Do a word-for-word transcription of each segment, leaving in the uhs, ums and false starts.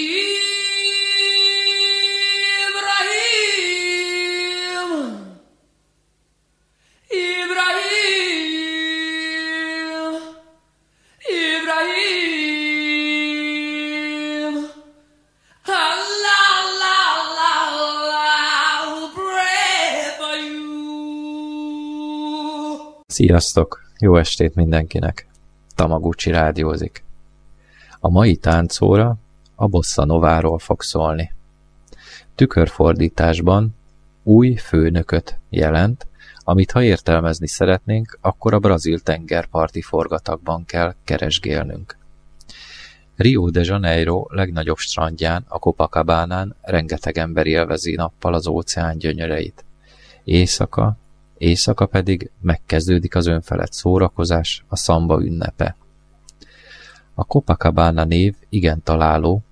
Ibrahim, Ibrahim, Ibrahim, Allah, Allah, Allah, Allah will pray for you. Sziasztok! Jó estét mindenkinek! Tamaguchi rádiózik. A mai táncóra a bossa nováról fog szólni. Tükörfordításban új főnököt jelent, amit ha értelmezni szeretnénk, akkor a brazil tengerparti forgatagban kell keresgélnünk. Rio de Janeiro legnagyobb strandján, a Copacabánán rengeteg ember élvezi nappal az óceán gyönyöreit. Éjszaka, éjszaka pedig megkezdődik az önfelett szórakozás, a szamba ünnepe. A Copacabana név igen találó,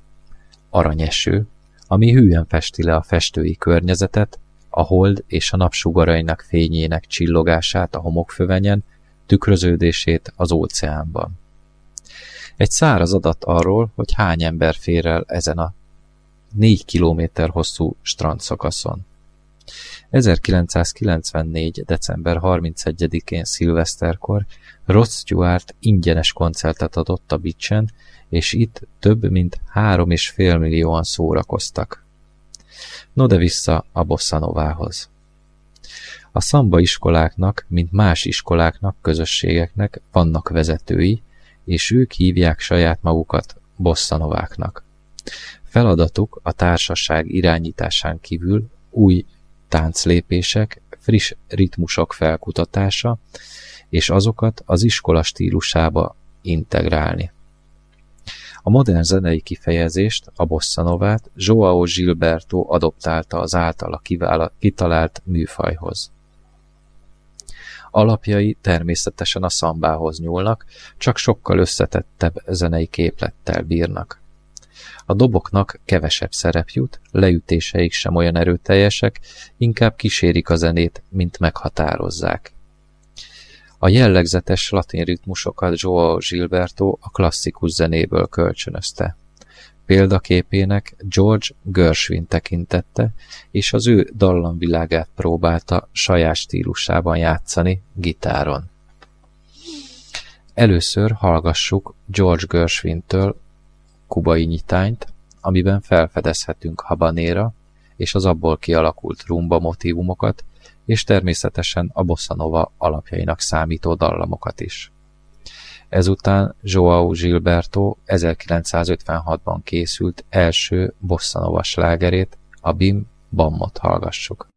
aranyeső, ami hűen festi le a festői környezetet, a hold és a napsugarainak fényének csillogását a homokfövenyen, tükröződését az óceánban. Egy száraz adat arról, hogy hány ember fér el ezen a négy kilométer hosszú strandszakaszon. ezerkilencszázkilencvennégy. december harmincegyedikén szilveszterkor Ross Stewart ingyenes koncertet adott a beachen, és itt több mint három és fél millióan szórakoztak. No de vissza a bossa novához. A szamba iskoláknak, mint más iskoláknak, közösségeknek vannak vezetői, és ők hívják saját magukat bossa nováknak. Feladatuk a társaság irányításán kívül új tánclépések, friss ritmusok felkutatása, és azokat az iskola stílusába integrálni. A modern zenei kifejezést, a bossa novát João Gilberto adoptálta az általa kitalált műfajhoz. Alapjai természetesen a szambához nyúlnak, csak sokkal összetettebb zenei képlettel bírnak. A doboknak kevesebb szerep jut, leütéseik sem olyan erőteljesek, inkább kísérik a zenét, mint meghatározzák. A jellegzetes latin ritmusokat João Gilberto a klasszikus zenéből kölcsönözte. Példaképének George Gershwin tekintette, és az ő dallamvilágát próbálta saját stílusában játszani gitáron. Először hallgassuk George Gershwintől kubai nyitányt, amiben felfedezhetünk habanéra és az abból kialakult rumba motívumokat, és természetesen a bossa nova alapjainak számító dallamokat is. Ezután João Gilberto ezerkilencszázötvenhatban készült első bossa nova slágerét, a Bim Bamot hallgassuk.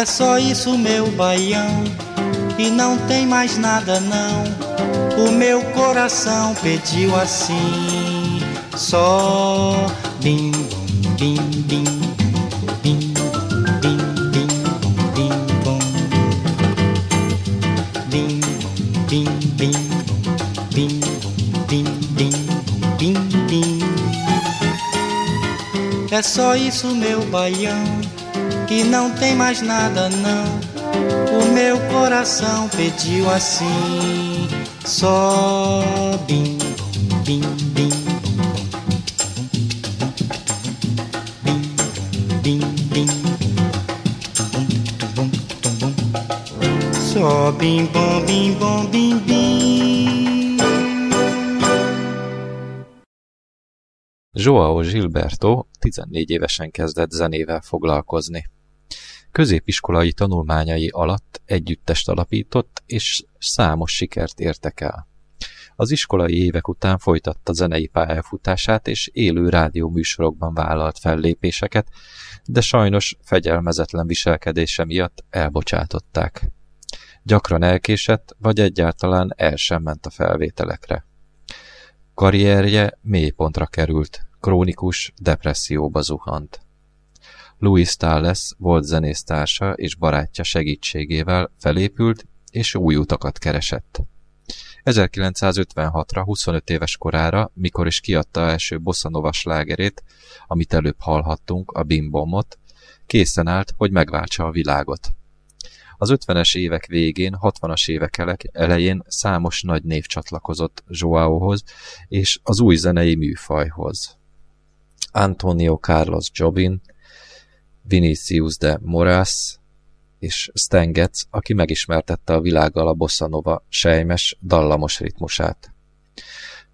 É só isso, meu baião, e não tem mais nada não. O meu coração pediu assim, só bim, bim, bim, bim, bim, bim, bim, bom, bim, bim, bim, bim, bim, bim, bim, bim. É só isso, meu baião, que não tem mais nada não. O meu coração pediu assim, só bim, bim, bim, bim, bim, só bim, bom, bim, bom, bim, bim. João Gilberto tizennégy évesen kezdett zenével foglalkozni. Középiskolai tanulmányai alatt együttest alapított, és számos sikert értek el. Az iskolai évek után folytatta zenei pályafutását, és élő rádió műsorokban vállalt fellépéseket, de sajnos fegyelmezetlen viselkedése miatt elbocsátották. Gyakran elkésett, vagy egyáltalán el sem ment a felvételekre. Karrierje mélypontra került, krónikus depresszióba zuhant. Luiz Tales volt zenésztársa és barátja segítségével felépült és új utakat keresett. ezerkilencszázötvenhatra, huszonöt éves korára, mikor is kiadta első bossa nova slágerét, amit előbb hallhattunk, a Bim Bomot, készen állt, hogy megváltsa a világot. Az ötvenes évek végén, hatvanas évek elején számos nagy név csatlakozott Joaóhoz és az új zenei műfajhoz. Antônio Carlos Jobim, Vinicius de Moraes és Stengec, aki megismertette a világgal a bossa nova sejmes, dallamos ritmusát.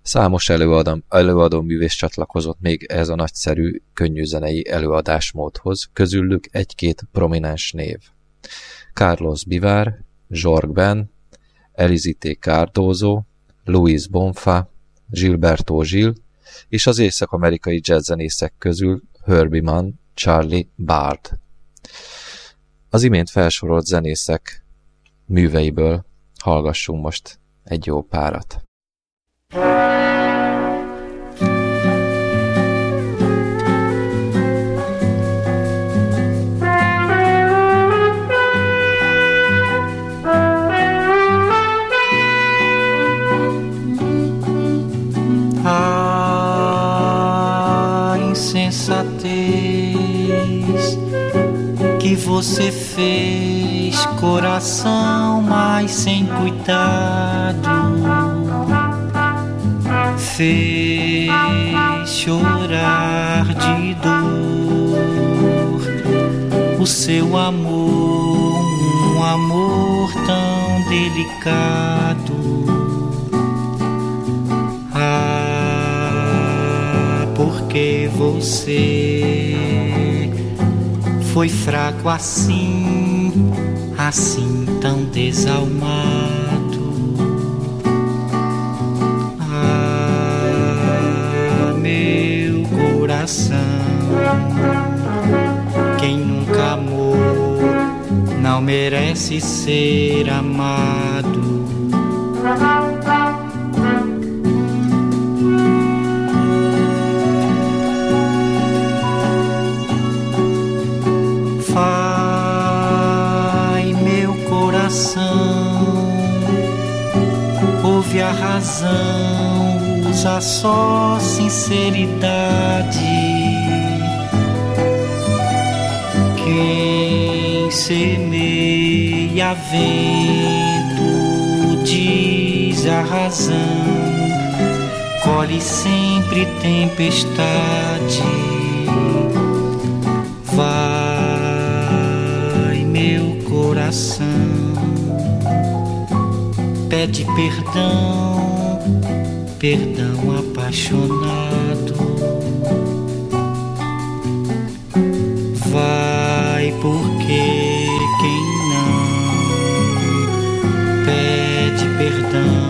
Számos előadó, előadó művész csatlakozott még ez a nagyszerű, könnyűzenei előadásmódhoz, közülük egy-két prominens név. Carlos Bivar, Jorge Ben, Elizete Cardoso, Luiz Bonfa, Gilberto Gil, és az észak-amerikai jazzzenészek közül Herbie Mann, Charlie Bard. Az imént felsorolt zenészek műveiből hallgassunk most egy jó párat. Ah, insensatez que você fez, coração, mas sem cuidado, fez chorar de dor o seu amor, um amor tão delicado. Ah, porque você foi fraco assim, assim tão desalmado. Ah, meu coração, quem nunca amou não merece ser amado. Ouve a razão, usa só sinceridade. Quem semeia vento, diz a razão, colhe sempre tempestade. Vai, meu coração, pede perdão, perdão apaixonado. Vai, porque quem não pede perdão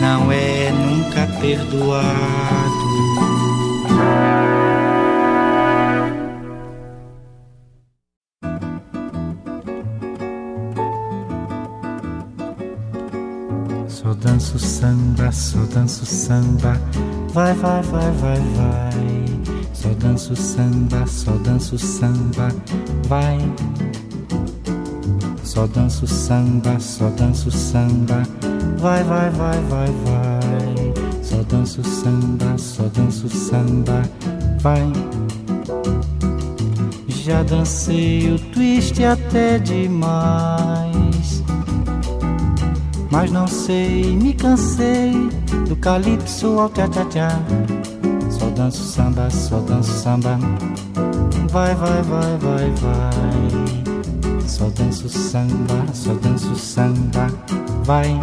não é nunca perdoado. samba, só danço samba, vai, vai, vai, vai, vai. Só danço samba, só danço samba, vai. Só danço samba, só danço samba, vai, vai, vai, vai, vai. Só danço samba, só danço samba, vai. Já dancei o twist até demais, mas não sei, me cansei do calypso ao tchatchatchá. Só danço samba, só danço samba, vai, vai, vai, vai, vai. Só danço samba, só danço samba, vai.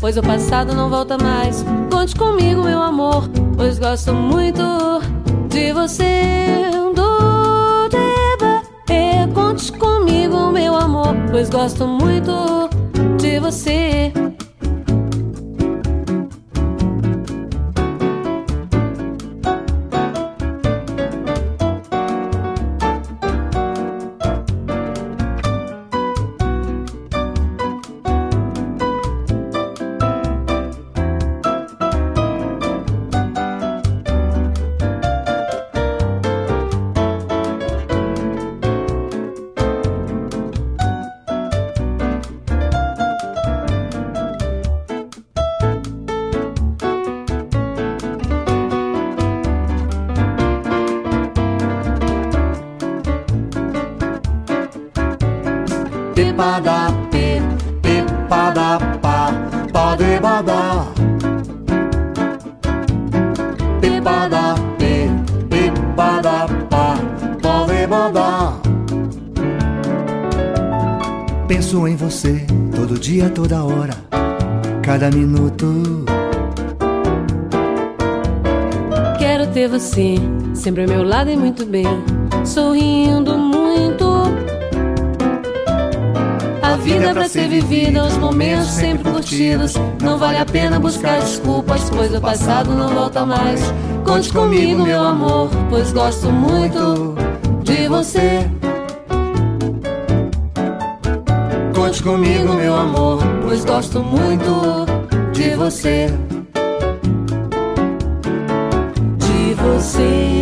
Pois o passado não volta mais. Conte comigo, meu amor, pois gosto muito de você. Conte comigo, meu amor, pois gosto muito de você. Pepada, pe, pepada, pa, pa de badá. Pepada, pe, pepada, pa, pa de badá. Penso em você, todo dia, toda hora, cada minuto. Quero ter você, sempre ao meu lado e muito bem, sorrindo muito. A vida é pra ser vivida, os momentos sempre curtidos. Não vale a pena buscar desculpas, pois o passado não volta mais. Conte comigo, meu amor, pois gosto muito de você. Conte comigo, meu amor, pois gosto muito de você. De você.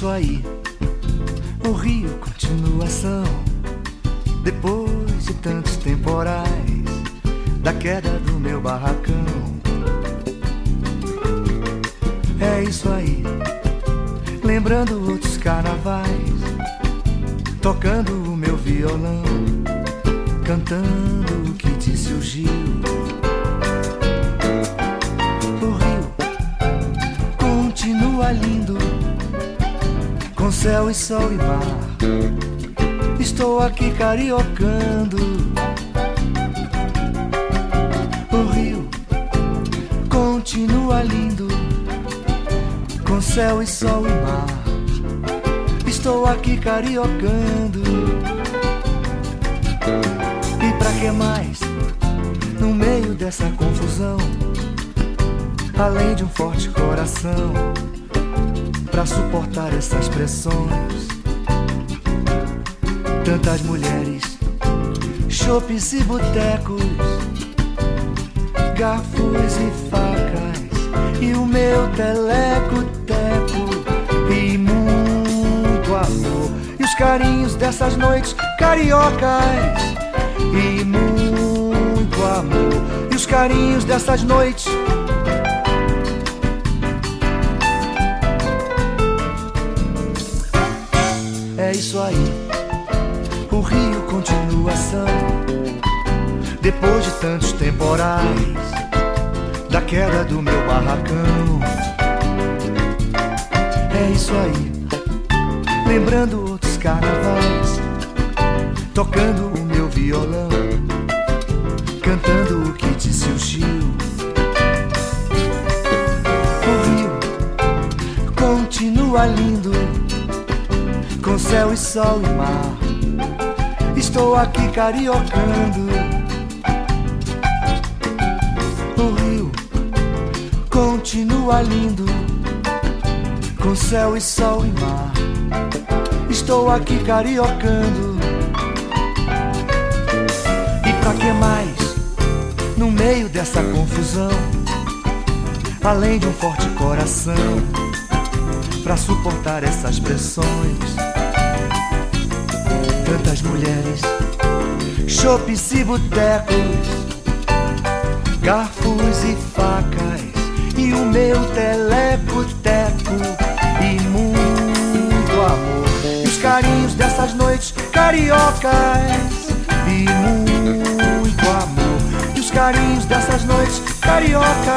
Isso aí, o rio continuação. Depois de tantos temporais, da queda do meu barracão. É isso aí, lembrando outros carnavais, tocando o meu violão, cantando o que disse o Gil. O rio continua lindo, com céu e sol e mar, estou aqui cariocando. O rio continua lindo, com céu e sol e mar, estou aqui cariocando. E pra que mais, no meio dessa confusão, além de um forte coração, pra suportar essas pressões, tantas mulheres, chopes e botecos, garfos e facas, e o meu teleco-teco, e muito amor, e os carinhos dessas noites cariocas, e muito amor, e os carinhos dessas noites. É isso aí, o rio continuação. Depois de tantos temporais, da queda do meu barracão. É isso aí, lembrando outros carnavais, tocando o meu violão, cantando o que disse o Gil. O rio continua lindo, com céu e sol e mar, estou aqui cariocando. O rio continua lindo, com céu e sol e mar, estou aqui cariocando. E pra que mais, no meio dessa confusão, além de um forte coração, pra suportar essas pressões, tantas mulheres, chopes e botecos, garfos e facas, e o meu teleco-teco, e muito amor, e os carinhos dessas noites cariocas, e muito amor, e os carinhos dessas noites cariocas.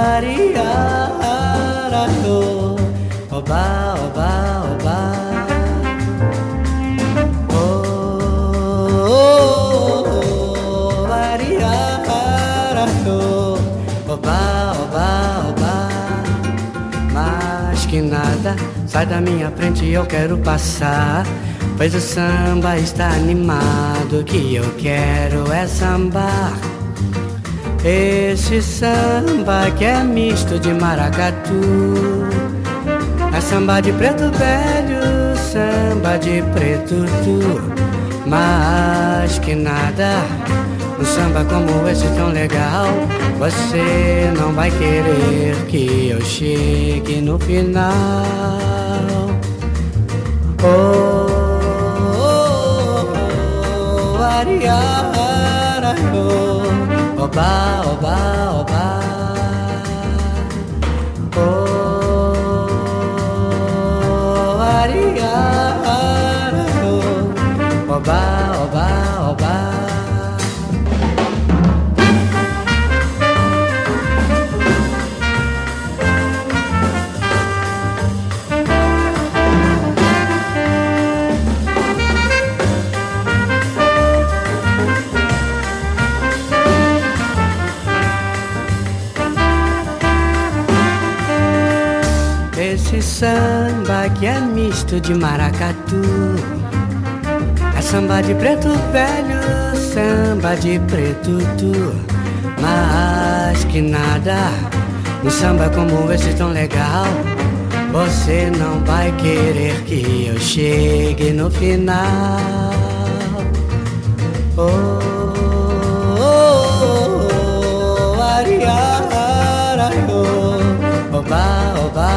Maria Sai da minha frente, eu quero passar, pois o samba está animado. O que eu quero é sambar. Esse samba que é misto de maracatu, é samba de preto velho, samba de preto tu. Mas que nada, um samba como esse tão legal, você não vai querer que eu chegue no final. Oh, oh, oh, ariara, oh, oba, oba, oba. Oh, ariara, oh, oba, oba, oba. Esse samba que é misto de maracatu, é samba de preto velho, samba de preto tu. Mas que nada, um samba como esse tão legal, você não vai querer que eu chegue no final. Oh, oh, oh, oh, ariara, oh, oba, oba.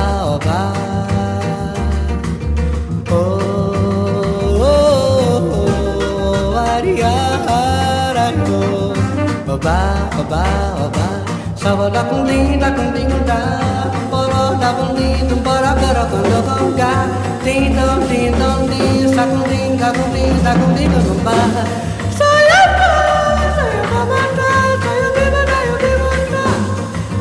Oba, oba, oba. Salvador com linda, com linda, poró da bonita, poró, poró, quando vão cá. Tindão, tindão, lisa, com linda, com linda, com linda, com barra. Sai a paz, sai a pra matar, sai o que matar, eu que matar.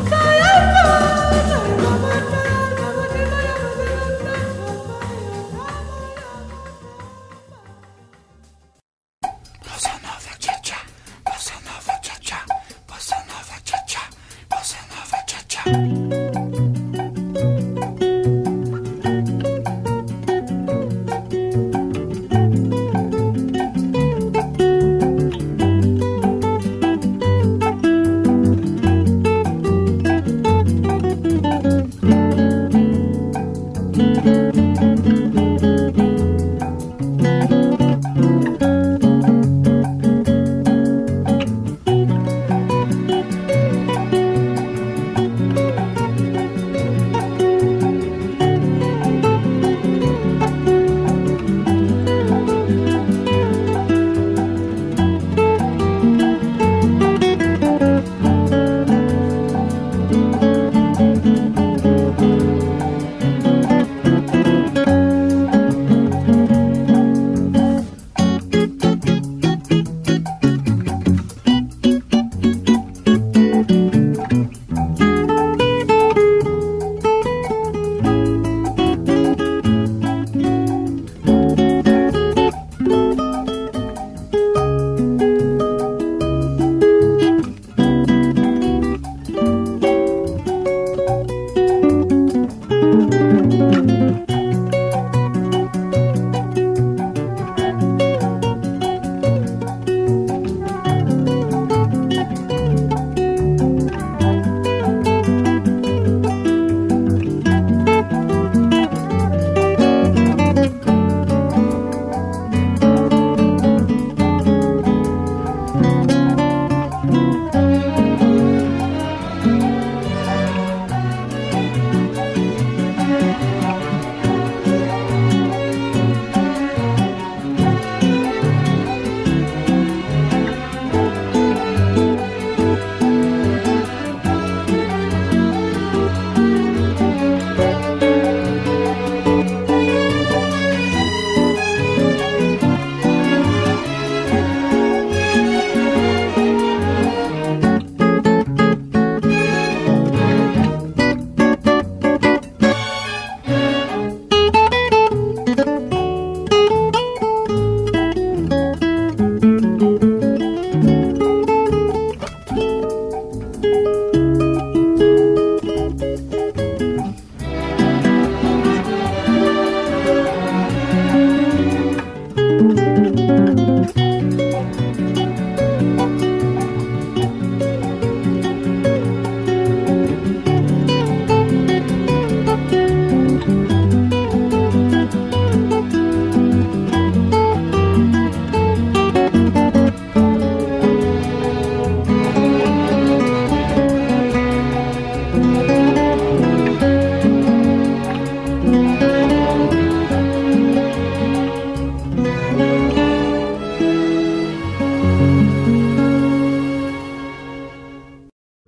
Sai a paz, sai a pra matar, eu vou te matar, eu vou te matar, eu vou te matar. Nossa nova tchá-tchá, nossa nova tchá-tchá. Bossa nova, tchá-tchá, bossa nova, tchá-tchá.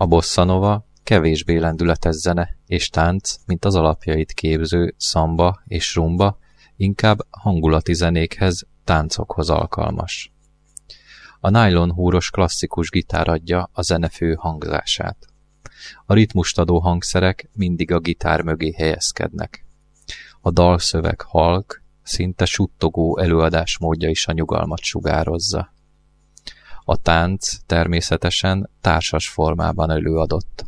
A bossa nova kevésbé lendületes zene és tánc, mint az alapjait képző szamba és rumba, inkább hangulati zenékhez, táncokhoz alkalmas. A nylon húros klasszikus gitár adja a zene fő hangzását. A ritmust adó hangszerek mindig a gitár mögé helyezkednek. A dalszöveg halk, szinte suttogó előadásmódja is a nyugalmat sugározza. A tánc természetesen társas formában előadott.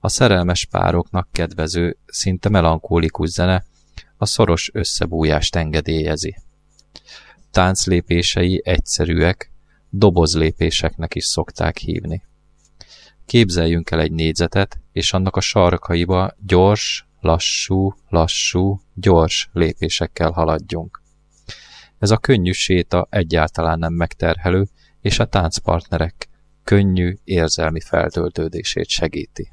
A szerelmes pároknak kedvező, szinte melankólikus zene a szoros összebújást engedélyezi. Tánc lépései egyszerűek, dobozlépéseknek is szokták hívni. Képzeljünk el egy négyzetet, és annak a sarkaiba gyors, lassú, lassú, gyors lépésekkel haladjunk. Ez a könnyű séta egyáltalán nem megterhelő, és a táncpartnerek könnyű, érzelmi feltöltődését segíti.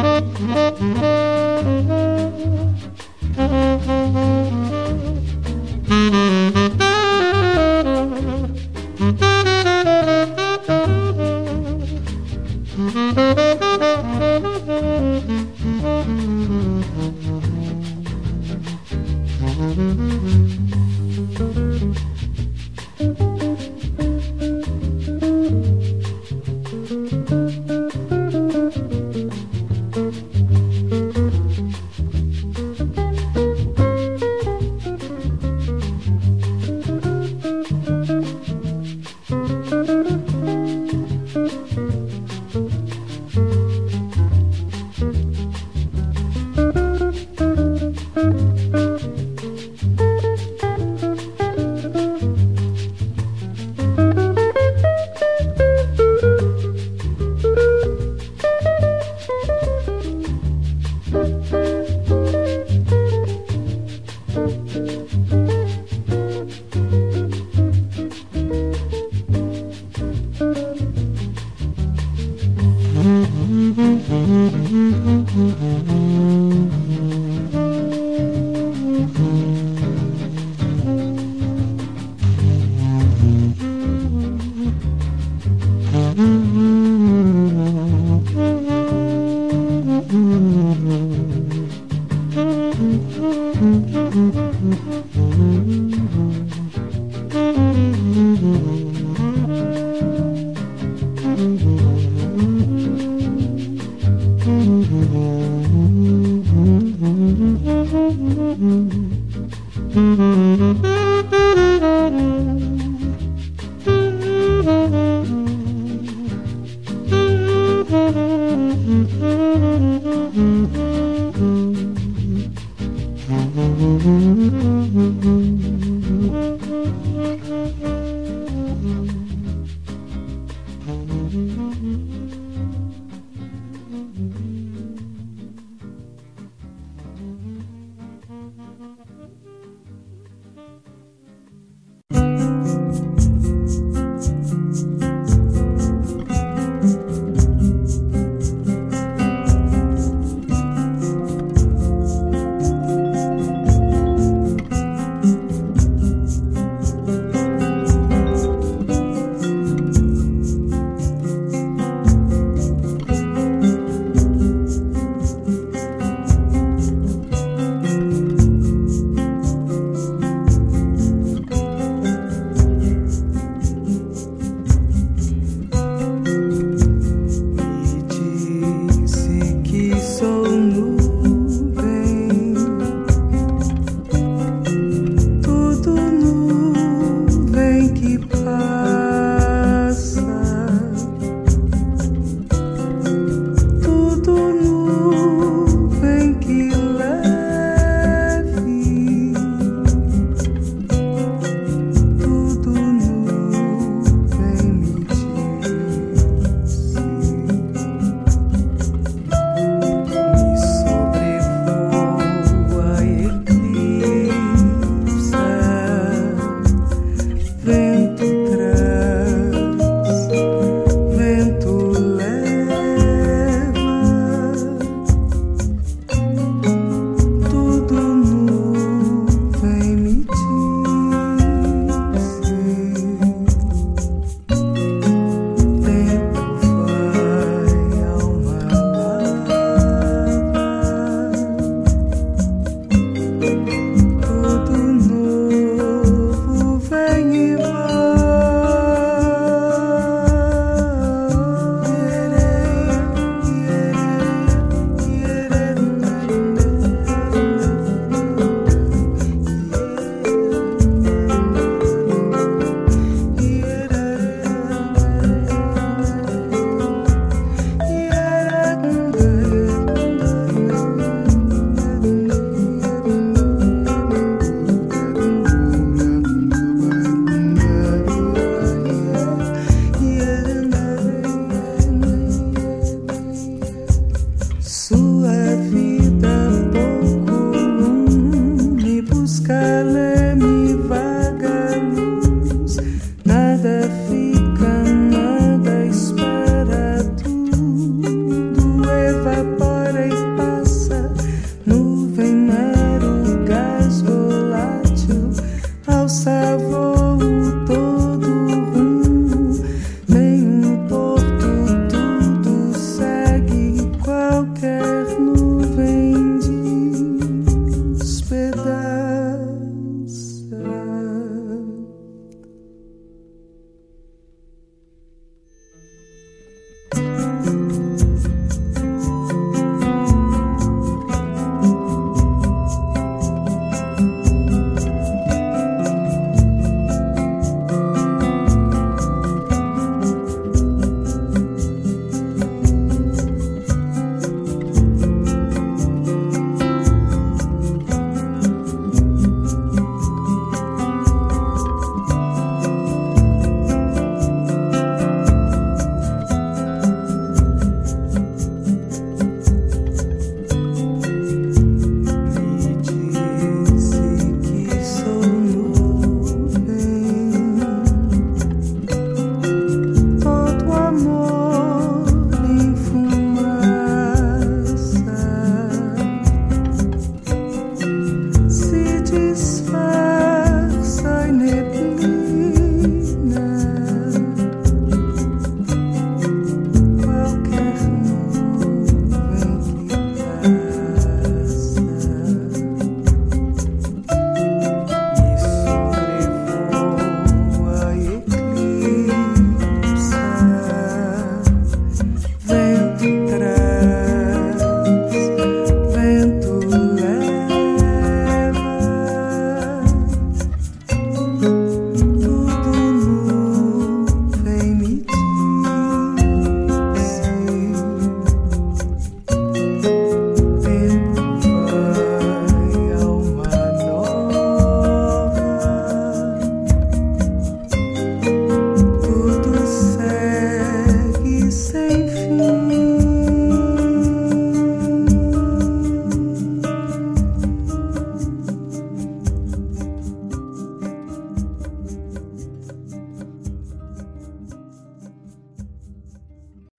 Thank you.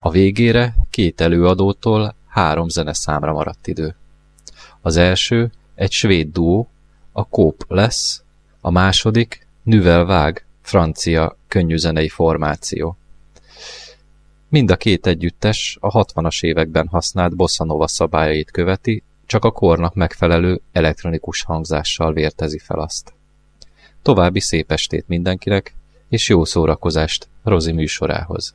A végére két előadótól három zeneszámra maradt idő. Az első egy svéd duó, a Coupe Lesz, a második Nouvelle Vague, francia könnyűzenei formáció. Mind a két együttes a hatvanas években használt bossa nova szabályait követi, csak a kornak megfelelő elektronikus hangzással vértezi fel azt. További szép estét mindenkinek, és jó szórakozást Rozi műsorához!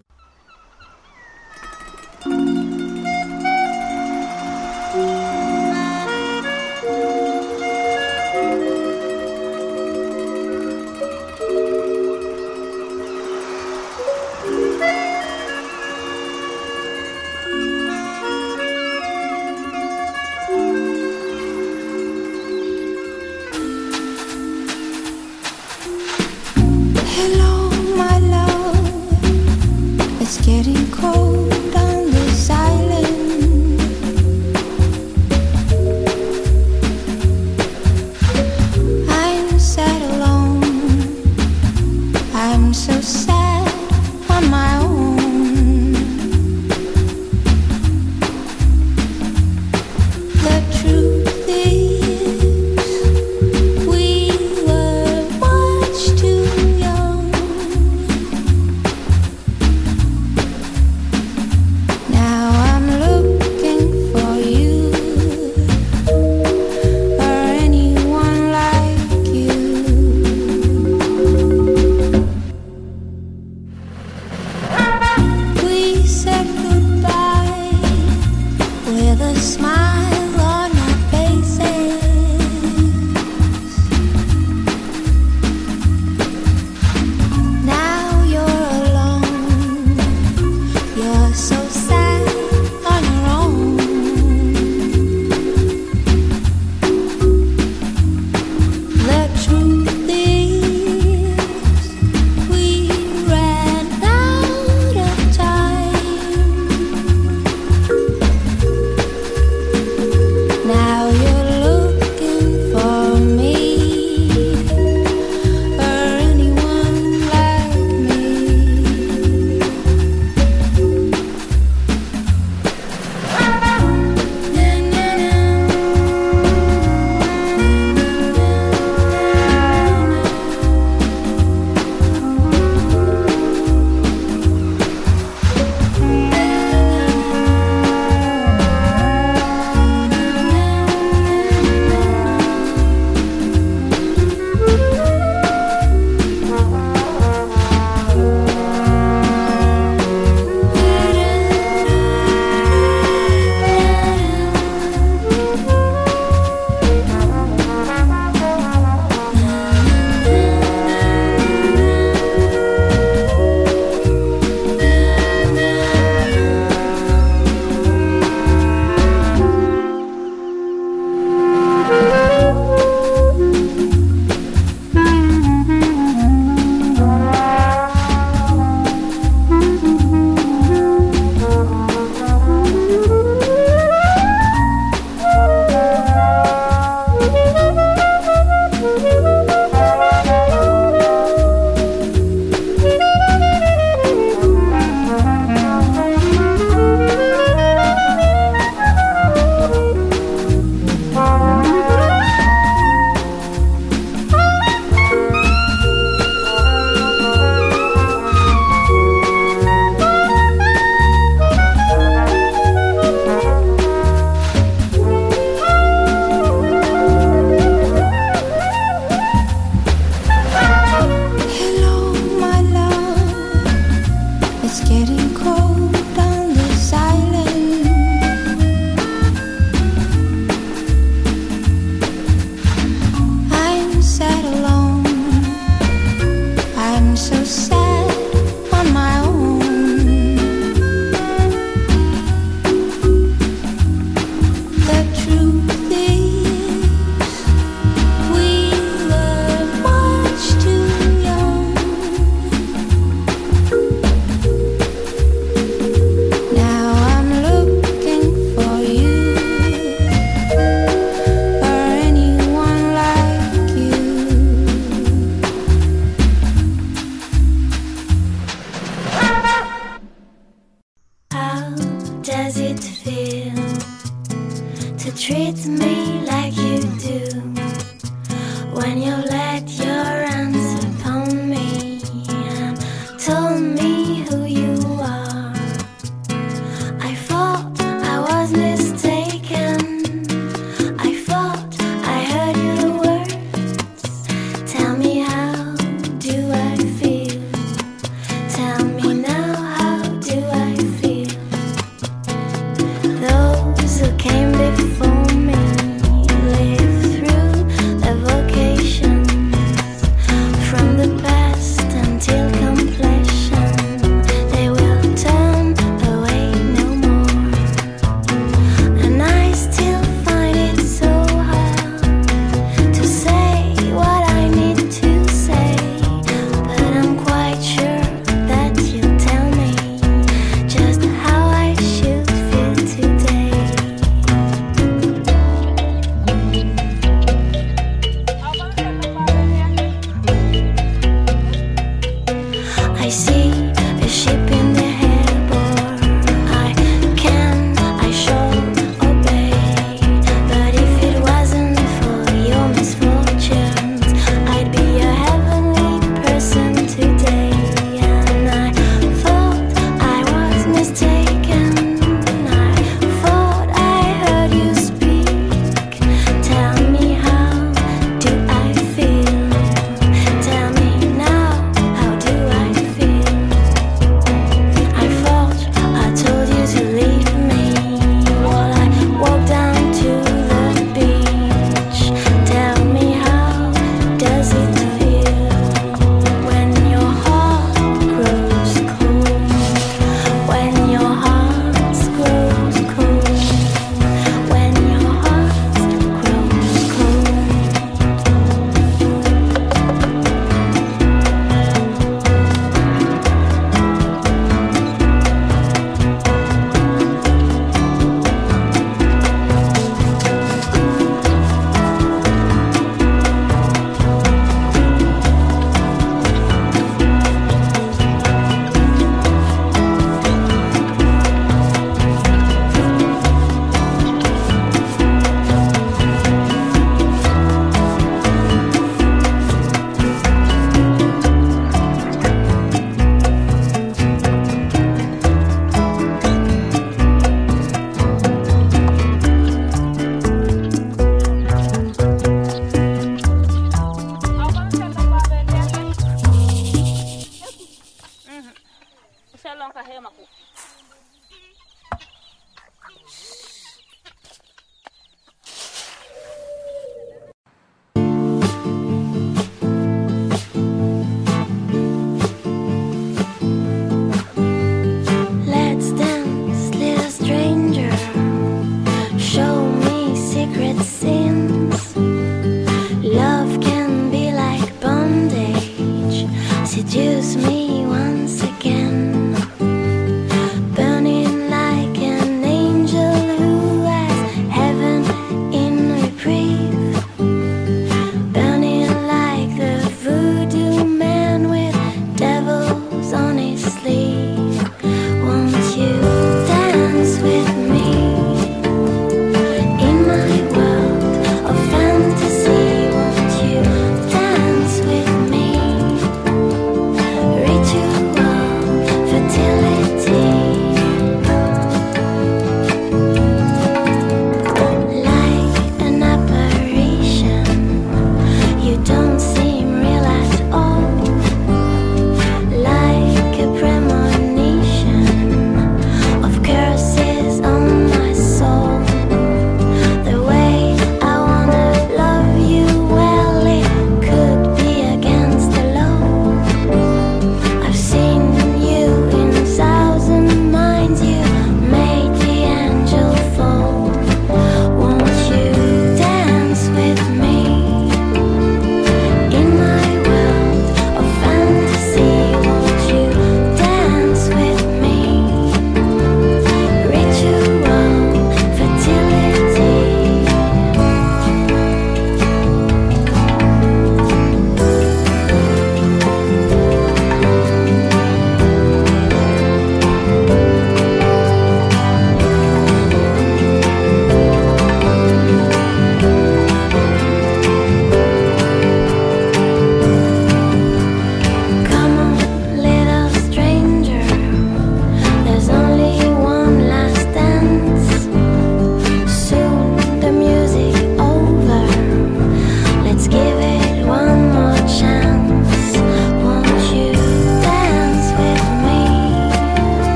Seduce me once again.